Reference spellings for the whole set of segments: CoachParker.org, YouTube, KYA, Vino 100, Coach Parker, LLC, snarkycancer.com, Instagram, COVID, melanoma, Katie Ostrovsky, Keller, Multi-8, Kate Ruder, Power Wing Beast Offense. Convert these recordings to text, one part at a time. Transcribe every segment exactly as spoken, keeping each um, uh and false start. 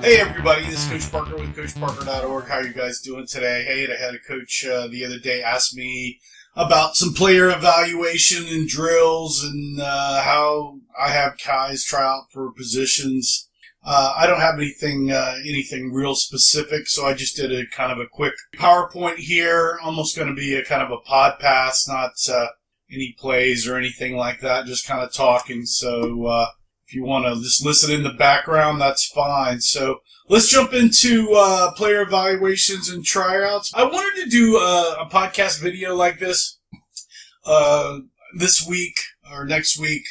Hey everybody, this is Coach Parker with Coach Parker dot org. How are you guys doing today? Hey, I had a coach uh, the other day ask me about some player evaluation and drills and uh, how I have guys try out for positions. Uh, I don't have anything, uh, anything real specific, so I just did a kind of a quick PowerPoint here. Almost going to be a kind of a pod pass, not uh, any plays or anything like that. Just kind of talking. So uh, if you want to just listen in the background, that's fine. So let's jump into uh, player evaluations and tryouts. I wanted to do a, a podcast video like this uh, this week or next week.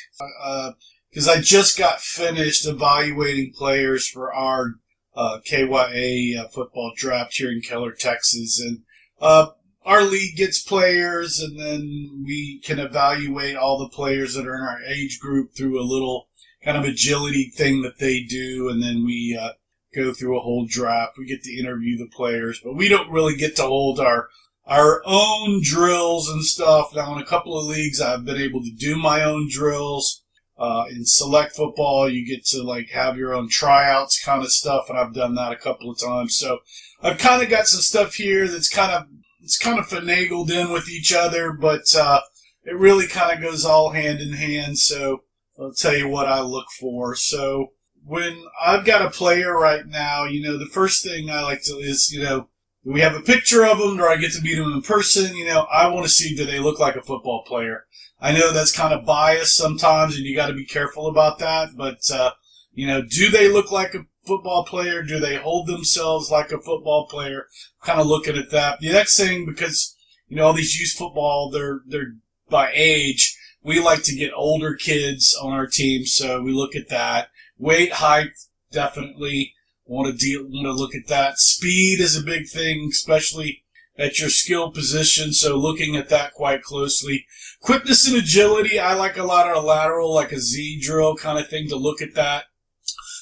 Uh, Because I just got finished evaluating players for our uh, K Y A uh, football draft here in Keller, Texas. And uh, our league gets players, and then we can evaluate all the players that are in our age group through a little kind of agility thing that they do. And then we uh, go through a whole draft. We get to interview the players, but we don't really get to hold our our own drills and stuff. Now, in a couple of leagues, I've been able to do my own drills. Uh, in select football, you get to like have your own tryouts kind of stuff, and I've done that a couple of times. So I've kind of got some stuff here that's kind of it's kind of finagled in with each other, but uh, it really kind of goes all hand in hand. So I'll tell you what I look for. So when I've got a player right now, you know, the first thing I like to is, you know, do we have a picture of them, or I get to meet them in person? You know, I want to see, do they look like a football player? I know that's kind of biased sometimes, and you got to be careful about that. But, uh, you know, do they look like a football player? Do they hold themselves like a football player? Kind of looking at that. The next thing, because, you know, all these youth football, they're, they're by age. We like to get older kids on our team, so we look at that. Weight, height, definitely want to deal, want to look at that. Speed is a big thing, especially at your skill position, so looking at that quite closely. Quickness and agility, I like a lot of lateral, like a Z drill kind of thing to look at that.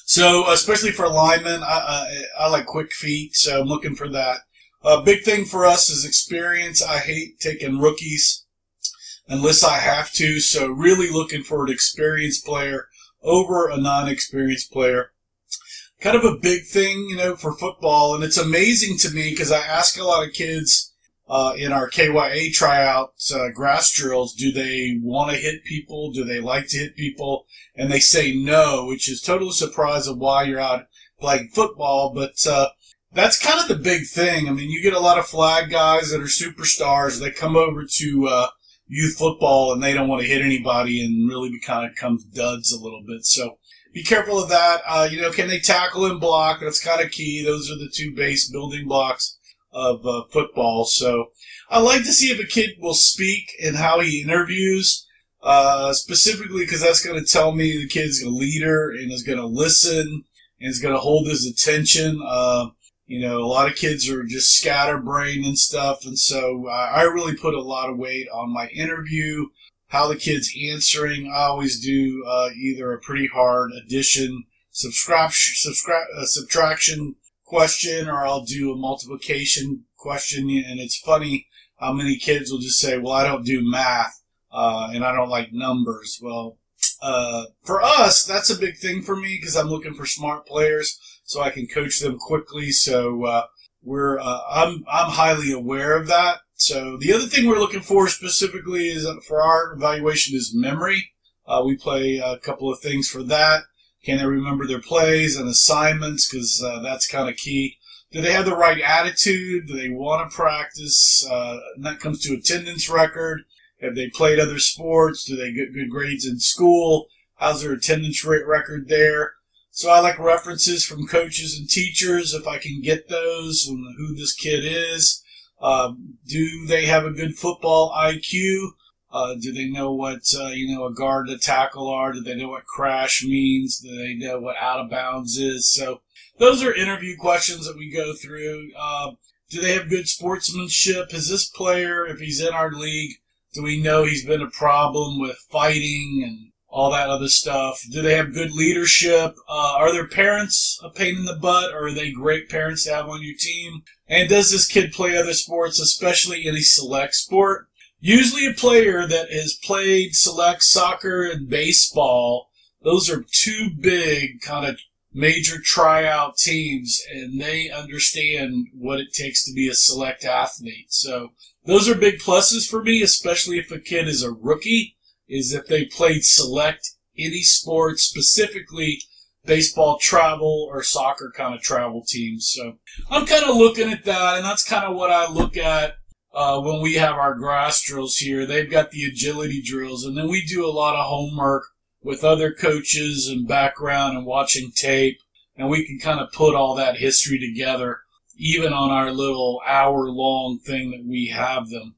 So, especially for linemen, I, I, I like quick feet, so I'm looking for that. A big thing for us is experience. I hate taking rookies unless I have to, so really looking for an experienced player over a non-experienced player. Kind of a big thing, you know, for football, and it's amazing to me because I ask a lot of kids uh, in our K Y A tryout uh, grass drills, do they want to hit people? Do they like to hit people? And they say no, which is total surprise of why you're out playing football, but uh, that's kind of the big thing. I mean, you get a lot of flag guys that are superstars. They come over to uh, youth football, and they don't want to hit anybody and really kind of come duds a little bit, so be careful of that. Uh, you know, can they tackle and block? That's kind of key. Those are the two base building blocks of uh, football. So I like to see if a kid will speak and how he interviews, uh, specifically because that's going to tell me the kid's a leader and is going to listen and is going to hold his attention. Uh, you know, a lot of kids are just scatterbrained and stuff, and so I, I really put a lot of weight on my interview. How the kid's answering, I always do uh, either a pretty hard addition, subscribe, subscribe, uh, subtraction question, or I'll do a multiplication question. And it's funny how many kids will just say, well, I don't do math, uh, and I don't like numbers. Well, uh, for us, that's a big thing for me because I'm looking for smart players so I can coach them quickly. So uh, we're uh, I'm I'm highly aware of that. So the other thing we're looking for specifically is for our evaluation is memory. Uh, we play a couple of things for that. Can they remember their plays and assignments? Because uh, that's kind of key. Do they have the right attitude? Do they want to practice? Uh, and that comes to attendance record. Have they played other sports? Do they get good grades in school? How's their attendance rate record there? So I like references from coaches and teachers if I can get those and who this kid is. Uh, do they have a good football I Q? Uh, do they know what, uh, you know, a guard and a tackle are? Do they know what crash means? Do they know what out of bounds is? So those are interview questions that we go through. Uh, do they have good sportsmanship? Is this player, if he's in our league, do we know he's been a problem with fighting and all that other stuff? Do they have good leadership? Uh, are their parents a pain in the butt, or are they great parents to have on your team? And does this kid play other sports, especially any select sport? Usually a player that has played select soccer and baseball Those are two big kind of major tryout teams, and they understand what it takes to be a select athlete. So those are big pluses for me, especially if a kid is a rookie, is if they played select any sport, specifically baseball travel or soccer kind of travel teams. So I'm kind of looking at that, and that's kind of what I look at uh, when we have our grass drills here. They've got the agility drills, and then we do a lot of homework with other coaches and background and watching tape, and we can kind of put all that history together, even on our little hour-long thing that we have them.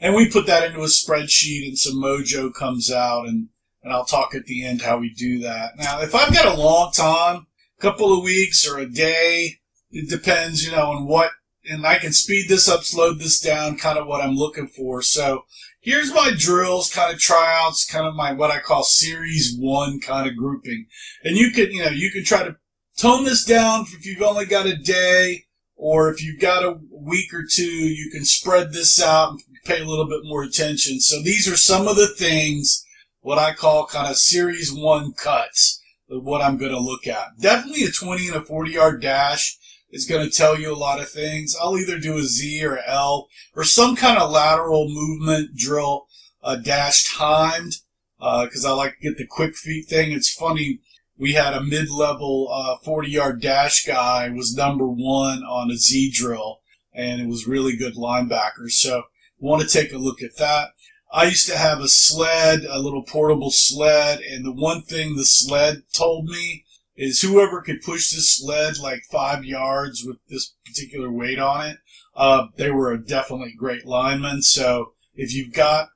And we put that into a spreadsheet, and some mojo comes out, and, and I'll talk at the end how we do that. Now, if I've got a long time, a couple of weeks or a day, it depends, you know, on what, and I can speed this up, slow this down, kind of what I'm looking for. So here's my drills, kind of tryouts, kind of my what I call series one kind of grouping. And you can, you know, you can try to tone this down if you've only got a day, or if you've got a week or two, you can spread this out and pay a little bit more attention. So these are some of the things, what I call kind of series one cuts, of what I'm going to look at. Definitely a twenty and a forty-yard dash is going to tell you a lot of things. I'll either do a Z or an L or some kind of lateral movement drill, uh, dash timed, because uh, I like to get the quick feet thing. It's funny. We had a mid-level uh, forty-yard dash guy was number one on a Z drill, and it was really good linebacker. So want to take a look at that. I used to have a sled, a little portable sled, and the one thing the sled told me is whoever could push this sled like five yards with this particular weight on it, uh, they were definitely great linemen. So if you've got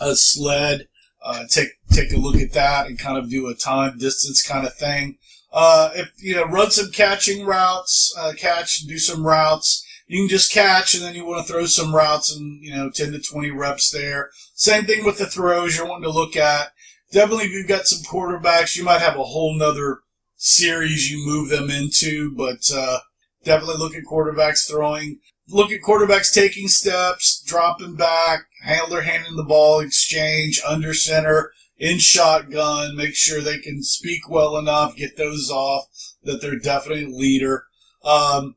a sled, Uh, take take a look at that and kind of do a time distance kind of thing. Uh, if you know, run some catching routes, uh, catch and do some routes. You can just catch and then you want to throw some routes and you know ten to twenty reps there. Same thing with the throws you're wanting to look at. Definitely, if you've got some quarterbacks, you might have a whole nother series you move them into. But uh, definitely look at quarterbacks throwing. Look at quarterbacks taking steps, dropping back, handler handing the ball, exchange, under center, in shotgun. Make sure they can speak well enough, get those off, that they're definitely a leader. Um,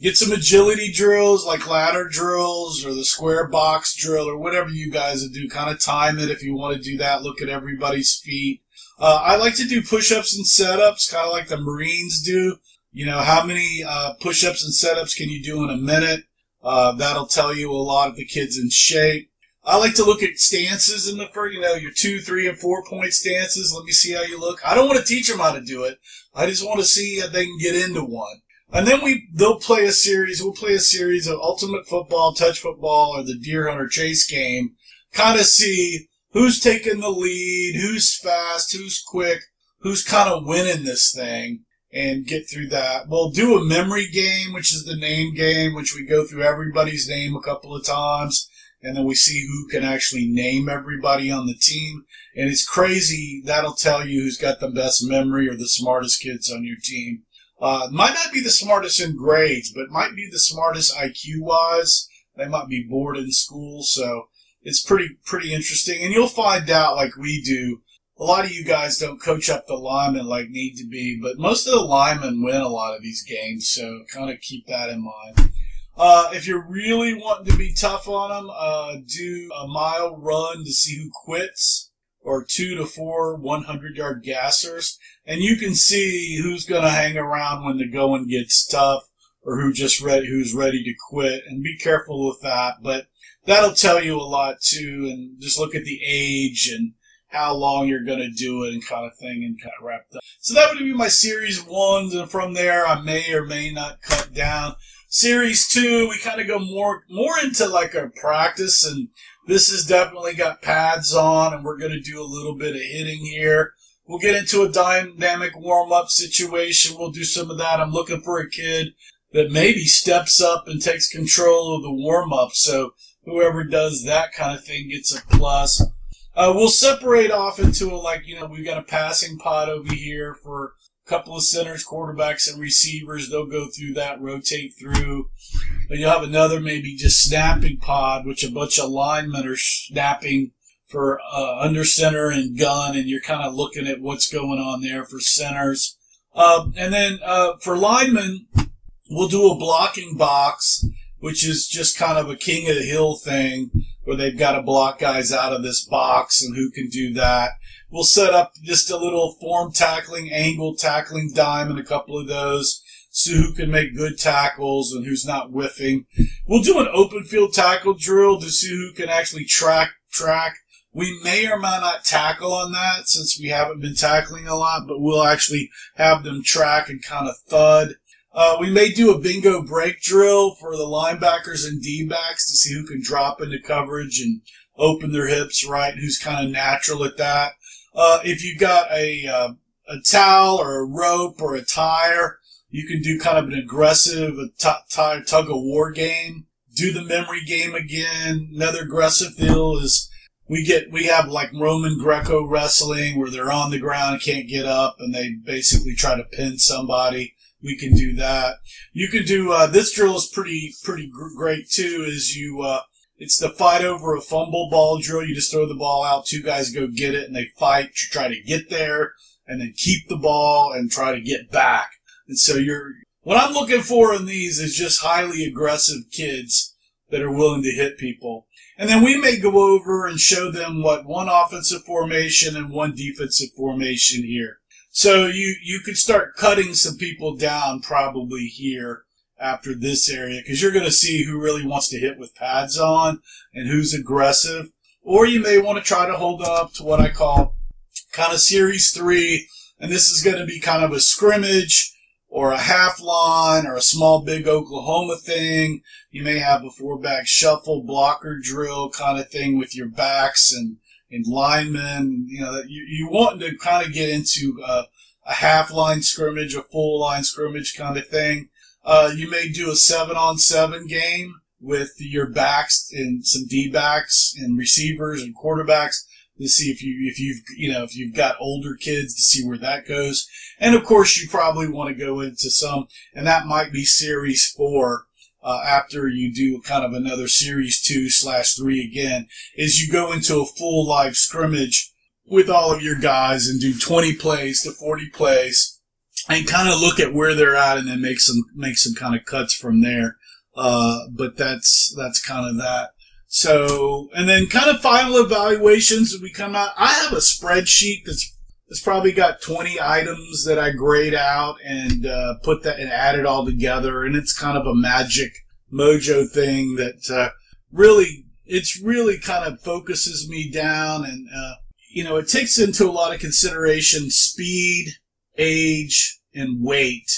get some agility drills like ladder drills or the square box drill or whatever you guys do. Kind of time it if you want to do that. Look at everybody's feet. Uh, I like to do push-ups and setups, kind of like the Marines do. You know, how many uh, push-ups and setups can you do in a minute? Uh, that'll tell you a lot if the kid's in shape. I like to look at stances in the first, you know, your two, three, and four-point stances. Let me see how you look. I don't want to teach them how to do it. I just want to see if they can get into one. And then we they'll play a series. We'll play a series of ultimate football, touch football, or the deer hunter chase game. Kind of see who's taking the lead, who's fast, who's quick, who's kind of winning this thing. And get through that. We'll do a memory game, which is the name game, which we go through everybody's name a couple of times, and then we see who can actually name everybody on the team. And it's crazy. That'll tell you who's got the best memory or the smartest kids on your team. Uh, might not be the smartest in grades, but might be the smartest I Q-wise. They might be bored in school, so it's pretty pretty interesting. And you'll find out, like we do, a lot of you guys don't coach up the linemen like need to be, but most of the linemen win a lot of these games, so kind of keep that in mind. Uh, if you're really wanting to be tough on them, uh, do a mile run to see who quits, or two to four hundred-yard gassers, and you can see who's going to hang around when the going gets tough, or who just ready, who's ready to quit, and be careful with that. But that'll tell you a lot too, and just look at the age and how long you're going to do it and kind of thing and kind of wrapped up. So that would be my series one. And from there, I may or may not cut down. Series two, we kind of go more, more into like a practice. And this has definitely got pads on and we're going to do a little bit of hitting here. We'll get into a dynamic warm-up situation. We'll do some of that. I'm looking for a kid that maybe steps up and takes control of the warm-up. So whoever does that kind of thing gets a plus. Uh, we'll separate off into a, like, you know, we've got a passing pod over here for a couple of centers, quarterbacks, and receivers. They'll go through that, rotate through. And you'll have another maybe just snapping pod, which a bunch of linemen are snapping for uh, under center and gun, and you're kind of looking at what's going on there for centers. Um, and then uh, for linemen, we'll do a blocking box, which is just kind of a king of the hill thing where they've got to block guys out of this box and who can do that. We'll set up just a little form tackling, angle tackling dime and a couple of those, see who can make good tackles and who's not whiffing. We'll do an open field tackle drill to see who can actually track, track. We may or may not tackle on that since we haven't been tackling a lot, but we'll actually have them track and kind of thud. Uh, we may do a bingo break drill for the linebackers and D-backs to see who can drop into coverage and open their hips right, and who's kind of natural at that. Uh, if you've got a, uh, a towel or a rope or a tire, you can do kind of an aggressive t- t- tug-of-war game. Do the memory game again. Another aggressive deal is we get we have like Roman Greco wrestling where they're on the ground, can't get up, and they basically try to pin somebody. We can do that. You can do, uh, this drill is pretty, pretty gr- great too, is you, uh, it's the fight over a fumble ball drill. You just throw the ball out, two guys go get it, and they fight to try to get there, and then keep the ball and try to get back. And so you're, what I'm looking for in these is just highly aggressive kids that are willing to hit people. And then we may go over and show them what one offensive formation and one defensive formation here. So you, you could start cutting some people down probably here after this area because you're going to see who really wants to hit with pads on and who's aggressive. Or you may want to try to hold up to what I call kind of series three. And this is going to be kind of a scrimmage or a half line or a small big Oklahoma thing. You may have a four-back shuffle blocker drill kind of thing with your backs and and linemen. You know, you, you want to kind of get into uh, a half-line scrimmage, a full-line scrimmage kind of thing. Uh, you may do a seven-on-seven game with your backs and some D-backs and receivers and quarterbacks to see if, you, if you've, you know, if you've got older kids to see where that goes. And, of course, you probably want to go into some, and that might be Series four. Uh, after you do kind of another series two slash three again, is you go into a full live scrimmage with all of your guys and do twenty plays to forty plays and kind of look at where they're at and then make some, make some kind of cuts from there. Uh, but that's, that's kind of that. So, and then kind of final evaluations that we come out. I have a spreadsheet that's, that's probably got twenty items that I grade out and uh, put that and add it all together. And it's kind of a magic mojo thing that uh, really, it's really kind of focuses me down. And, uh, you know, it takes into a lot of consideration speed, age, and weight.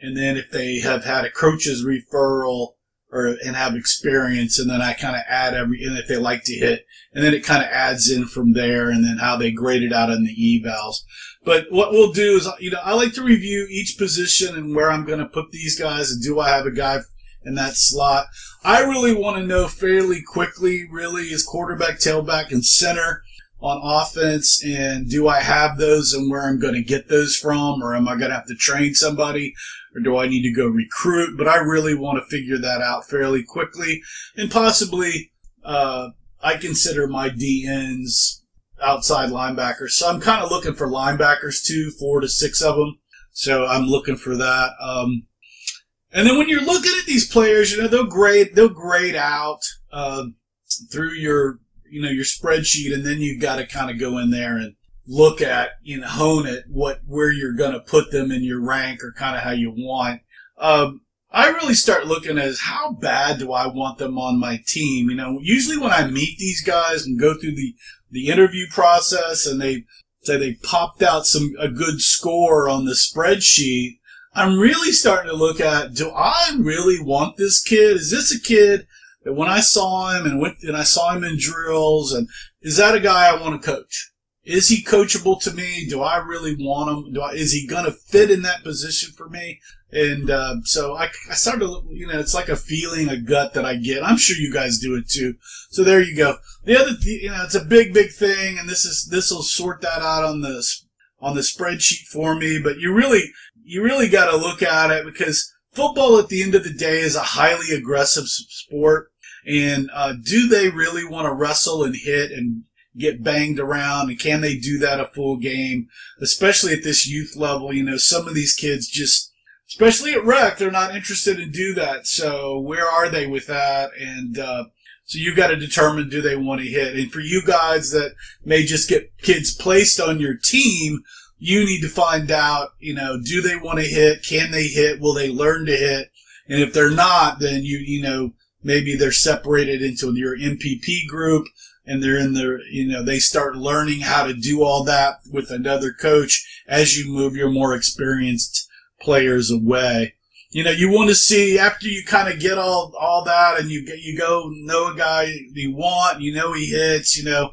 And then if they have had a coach's referral or and have experience, and then I kind of add every, and if they like to hit. And then it kind of adds in from there and then how they grade it out in the evals. But what we'll do is, you know, I like to review each position and where I'm going to put these guys and do I have a guy in that slot. I really want to know fairly quickly, really, is quarterback, tailback, and center on offense, and do I have those and where I'm going to get those from, or am I going to have to train somebody, or do I need to go recruit? But I really want to figure that out fairly quickly and possibly, uh, I consider my D Ns outside linebackers. So I'm kind of looking for linebackers too, four to six of them. So I'm looking for that. Um, and then when you're looking at these players, you know, they'll grade, they'll grade out, uh, through your, you know, your spreadsheet. And then you've got to kind of go in there and look at, you know, hone it, what, where you're going to put them in your rank or kind of how you want. Um, I really start looking at how bad do I want them on my team? You know, usually when I meet these guys and go through the, the interview process and they say they popped out some, a good score on the spreadsheet, I'm really starting to look at, do I really want this kid? Is this a kid that when I saw him and went, and I saw him in drills, and is that a guy I want to coach? Is he coachable to me? Do I really want him? Do I, is he going to fit in that position for me? And uh, so I, I started to, you know, it's like a feeling, a gut that I get. I'm sure you guys do it too. So there you go. The other, th- you know, it's a big, big thing, and this is this will sort that out on the on the spreadsheet for me. But you really, you really got to look at it because football, at the end of the day, is a highly aggressive sport. And uh, do they really want to wrestle and hit and get banged around, and can they do that a full game, especially at this youth level? You know, some of these kids just, especially at rec, they're not interested in do that. So where are they with that? And uh so you got to determine, do they want to hit? And for you guys that may just get kids placed on your team, you need to find out, you know, do they want to hit? Can they hit? Will they learn to hit? And if they're not, then you, you know, maybe they're separated into your M P P group, and they're in their, you know, they start learning how to do all that with another coach as you move your more experienced players away. You know, you want to see, after you kind of get all, all that, and you get, you go know a guy you want, you know, he hits, you know,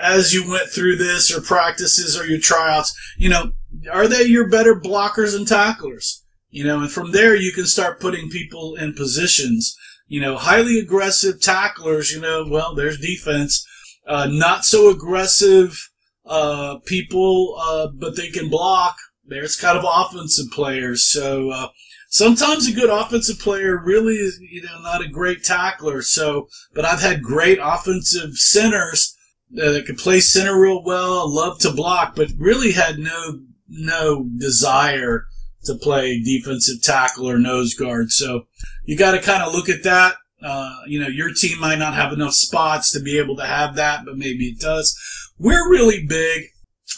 as you went through this or practices or your tryouts, you know, are they your better blockers and tacklers? You know, and from there you can start putting people in positions. You know, highly aggressive tacklers, you know, well, there's defense. Uh, not so aggressive, uh, people, uh, but they can block. There's kind of offensive players. So, uh, sometimes a good offensive player really is, you know, not a great tackler. So, but I've had great offensive centers that could play center real well, love to block, but really had no, no desire to play defensive tackle or nose guard. So you got to kind of look at that. Uh, you know, your team might not have enough spots to be able to have that, but maybe it does. We're really big.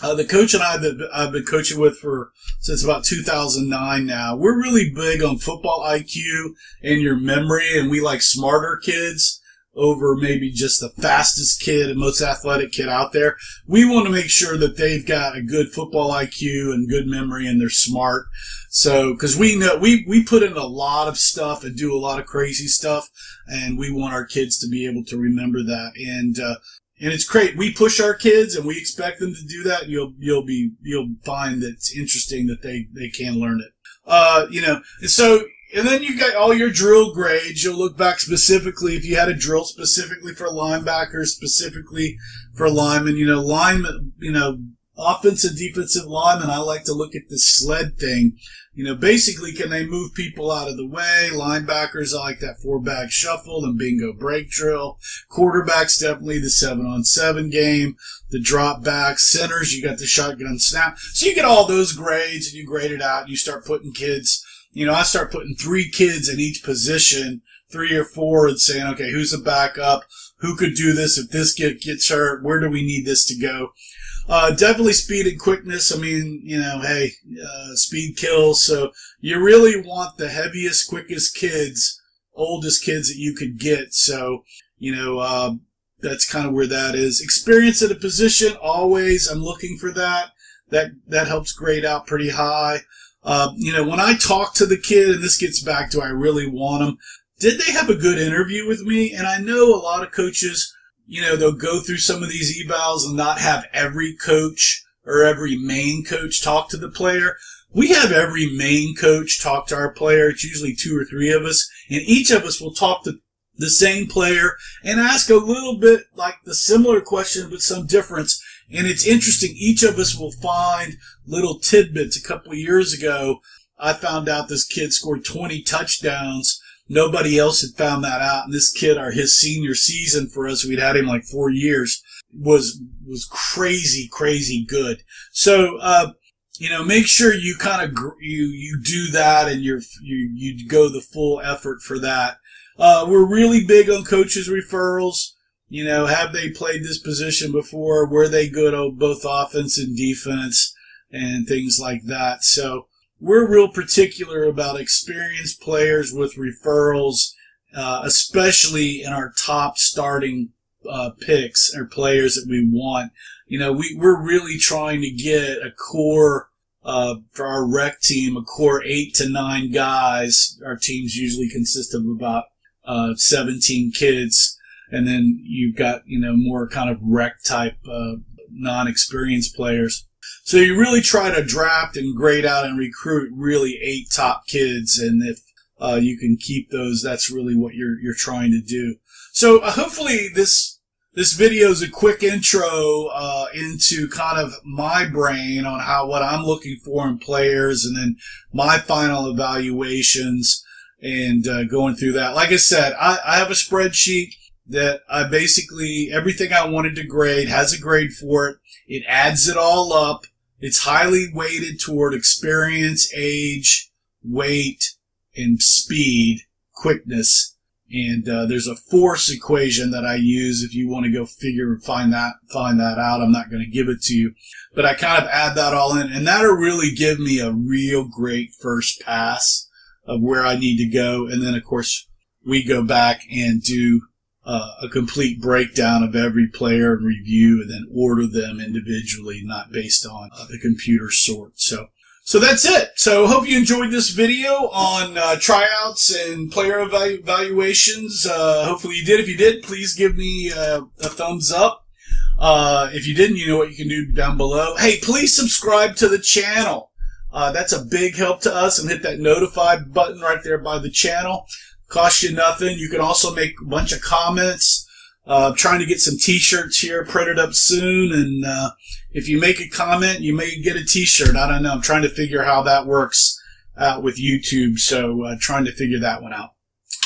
Uh, the coach and I that I've been coaching with for since about two thousand nine now, we're really big on football I Q and your memory. And we like smarter kids over maybe just the fastest kid and most athletic kid out there. We want to make sure that they've got a good football I Q and good memory, and they're smart. So, cause we know, we, we put in a lot of stuff and do a lot of crazy stuff, and we want our kids to be able to remember that. And, uh, and it's great. We push our kids and we expect them to do that. You'll, you'll be, you'll find that it's interesting that they, they can learn it. Uh, you know, and so, and then you got all your drill grades. You'll look back specifically if you had a drill specifically for linebackers, specifically for linemen. You know, linemen, you know, offensive, defensive linemen, I like to look at this sled thing. You know, basically, can they move people out of the way? Linebackers, I like that four-bag shuffle and bingo break drill. Quarterbacks, definitely the seven-on-seven game. The drop back. Centers, you got the shotgun snap. So you get all those grades, and you grade it out, and you start putting kids. You know, I start putting three kids in each position, three or four, and saying, okay, who's a backup? Who could do this if this kid gets hurt? Where do we need this to go? Uh, definitely speed and quickness. I mean, you know, hey, uh, speed kills. So you really want the heaviest, quickest kids, oldest kids that you could get. So, you know, uh, that's kind of where that is. Experience at a position, always. I'm looking for that. That, that helps grade out pretty high. Uh, you know, when I talk to the kid, and this gets back to I really want them, did they have a good interview with me? And I know a lot of coaches, you know, they'll go through some of these evals and not have every coach or every main coach talk to the player. We have every main coach talk to our player. It's usually two or three of us, and each of us will talk to the same player and ask a little bit like the similar question but some difference. And it's interesting, each of us will find little tidbits. A couple of years ago, I found out this kid scored twenty touchdowns. Nobody else had found that out. And this kid, our his senior season for us, we'd had him like four years, was was crazy, crazy good. So, uh, you know, make sure you kind of gr- you you do that, and you're you you go the full effort for that. Uh, we're really big on coaches' referrals. You know, have they played this position before? Were they good on both offense and defense and things like that? So we're real particular about experienced players with referrals, uh, especially in our top starting uh, picks or players that we want. You know, we, we're really trying to get a core, uh, for our rec team, a core eight to nine guys. Our teams usually consist of about uh, seventeen kids. And then you've got, you know, more kind of rec type, uh, non-experienced players. So you really try to draft and grade out and recruit really eight top kids. And if, uh, you can keep those, that's really what you're, you're trying to do. So uh, hopefully this, this video is a quick intro, uh, into kind of my brain on how, what I'm looking for in players, and then my final evaluations and, uh, going through that. Like I said, I, I have a spreadsheet that I basically, everything I wanted to grade has a grade for it. It adds it all up. It's highly weighted toward experience, age, weight, and speed, quickness. And uh, there's a force equation that I use if you want to go figure and find that, find that out. I'm not going to give it to you. But I kind of add that all in, and that'll really give me a real great first pass of where I need to go. And then, of course, we go back and do uh, a complete breakdown of every player and review and then order them individually, not based on uh, the computer sort. So. So that's it. So hope you enjoyed this video on uh, tryouts and player evalu- evaluations. Uh, hopefully you did. If you did, please give me uh, a thumbs up. Uh, if you didn't, you know what you can do down below. Hey, please subscribe to the channel. Uh, that's a big help to us. And hit that notify button right there by the channel. Costs you nothing. You can also make a bunch of comments. Uh, trying to get some t-shirts here printed up soon, and uh, if you make a comment, you may get a t-shirt. I don't know. I'm trying to figure how that works out uh, with YouTube, so uh, trying to figure that one out.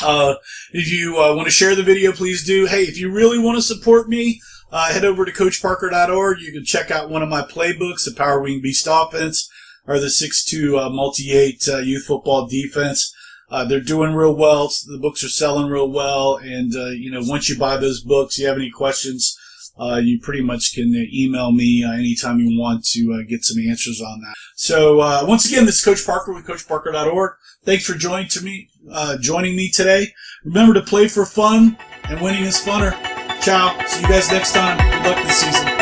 Uh, if you uh, want to share the video, please do. Hey, if you really want to support me, uh, head over to Coach Parker dot org. You can check out one of my playbooks, the Power Wing Beast Offense, or the six two uh, Multi eight uh, Youth Football Defense. Uh, they're doing real well. The books are selling real well. And, uh, you know, once you buy those books, you have any questions, uh, you pretty much can email me uh, anytime you want to uh, get some answers on that. So, uh, once again, this is Coach Parker with Coach Parker dot org. Thanks for joining to me, uh, joining me today. Remember to play for fun, and winning is funner. Ciao. See you guys next time. Good luck this season.